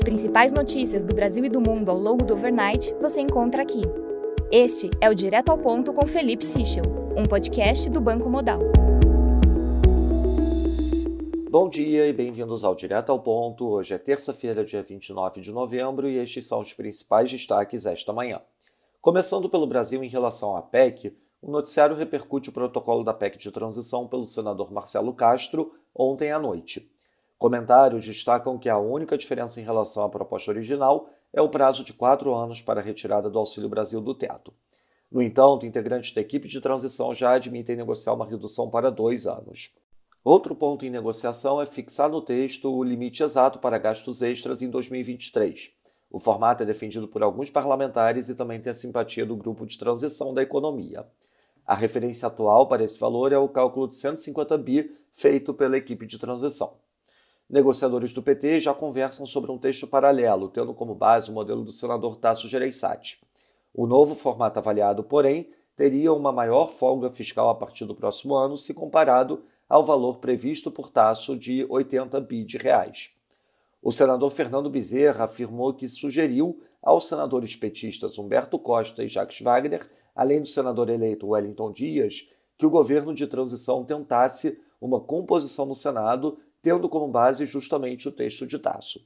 As principais notícias do Brasil e do mundo ao longo do overnight você encontra aqui. Este é o Direto ao Ponto com Felipe Sichel, um podcast do Banco Modal. Bom dia e bem-vindos ao Direto ao Ponto. Hoje é terça-feira, dia 29 de novembro, e estes são os principais destaques esta manhã. Começando pelo Brasil em relação à PEC, o noticiário repercute o protocolo da PEC de transição pelo senador Marcelo Castro ontem à noite. Comentários destacam que a única diferença em relação à proposta original é o prazo de 4 anos para a retirada do Auxílio Brasil do teto. No entanto, integrantes da equipe de transição já admitem negociar uma redução para 2 anos. Outro ponto em negociação é fixar no texto o limite exato para gastos extras em 2023. O formato é defendido por alguns parlamentares e também tem a simpatia do grupo de transição da economia. A referência atual para esse valor é o cálculo de 150 bi feito pela equipe de transição. Negociadores do PT já conversam sobre um texto paralelo, tendo como base o modelo do senador Tasso Gereissati. O novo formato avaliado, porém, teria uma maior folga fiscal a partir do próximo ano, se comparado ao valor previsto por Tasso de 80 bi de reais. O senador Fernando Bezerra afirmou que sugeriu aos senadores petistas Humberto Costa e Jacques Wagner, além do senador eleito Wellington Dias, que o governo de transição tentasse uma composição no Senado, tendo como base justamente o texto de Tasso.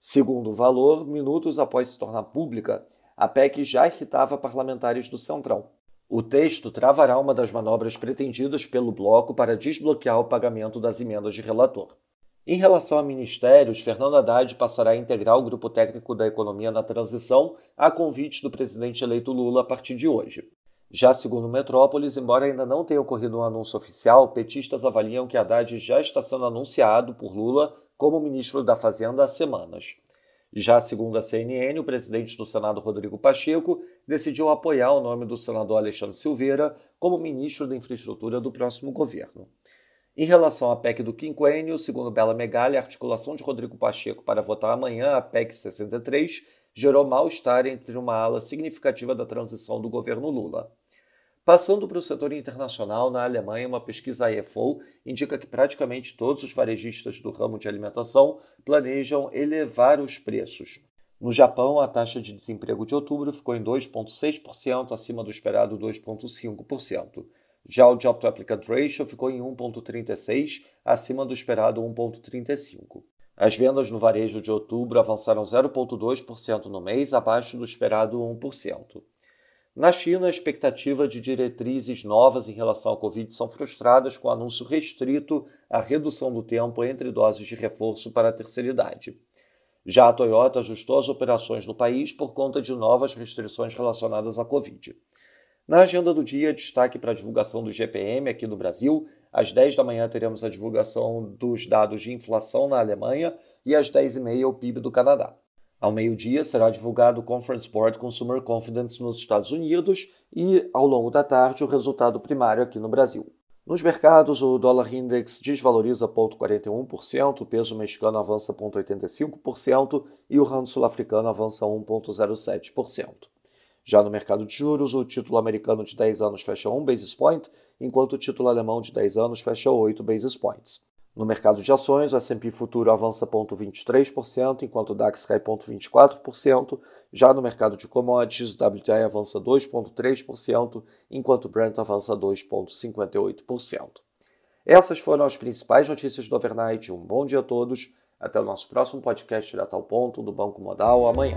Segundo o Valor, minutos após se tornar pública, a PEC já irritava parlamentares do Centrão. O texto travará uma das manobras pretendidas pelo bloco para desbloquear o pagamento das emendas de relator. Em relação a ministérios, Fernando Haddad passará a integrar o grupo técnico da economia na transição a convite do presidente eleito Lula a partir de hoje. Já segundo Metrópolis, embora ainda não tenha ocorrido um anúncio oficial, petistas avaliam que Haddad já está sendo anunciado por Lula como ministro da Fazenda há semanas. Já segundo a CNN, o presidente do Senado, Rodrigo Pacheco, decidiu apoiar o nome do senador Alexandre Silveira como ministro da Infraestrutura do próximo governo. Em relação à PEC do Quinquênio, segundo Bela Megali, a articulação de Rodrigo Pacheco para votar amanhã a PEC 63 gerou mal-estar entre uma ala significativa da transição do governo Lula. Passando para o setor internacional, na Alemanha, uma pesquisa IFO indica que praticamente todos os varejistas do ramo de alimentação planejam elevar os preços. No Japão, a taxa de desemprego de outubro ficou em 2,6%, acima do esperado 2,5%. Já o Job to Applicant Ratio ficou em 1,36%, acima do esperado 1,35%. As vendas no varejo de outubro avançaram 0,2% no mês, abaixo do esperado 1%. Na China, a expectativa de diretrizes novas em relação à Covid são frustradas com o anúncio restrito à redução do tempo entre doses de reforço para a terceira idade. Já a Toyota ajustou as operações no país por conta de novas restrições relacionadas à Covid. Na agenda do dia, destaque para a divulgação do GPM aqui no Brasil. Às 10 da manhã teremos a divulgação dos dados de inflação na Alemanha e às 10h30 o PIB do Canadá. Ao meio-dia será divulgado o Conference Board Consumer Confidence nos Estados Unidos e, ao longo da tarde, o resultado primário aqui no Brasil. Nos mercados, o dólar index desvaloriza 0,41%, o peso mexicano avança 0,85% e o rand sul-africano avança 1,07%. Já no mercado de juros, o título americano de 10 anos fecha 1 basis point, enquanto o título alemão de 10 anos fecha 8 basis points. No mercado de ações, o S&P Futuro avança 0,23%, enquanto o DAX cai 0,24%. Já no mercado de commodities, o WTI avança 2,3%, enquanto o Brent avança 2,58%. Essas foram as principais notícias do overnight. Um bom dia a todos. Até o nosso próximo podcast Direto ao Ponto do Banco Modal amanhã.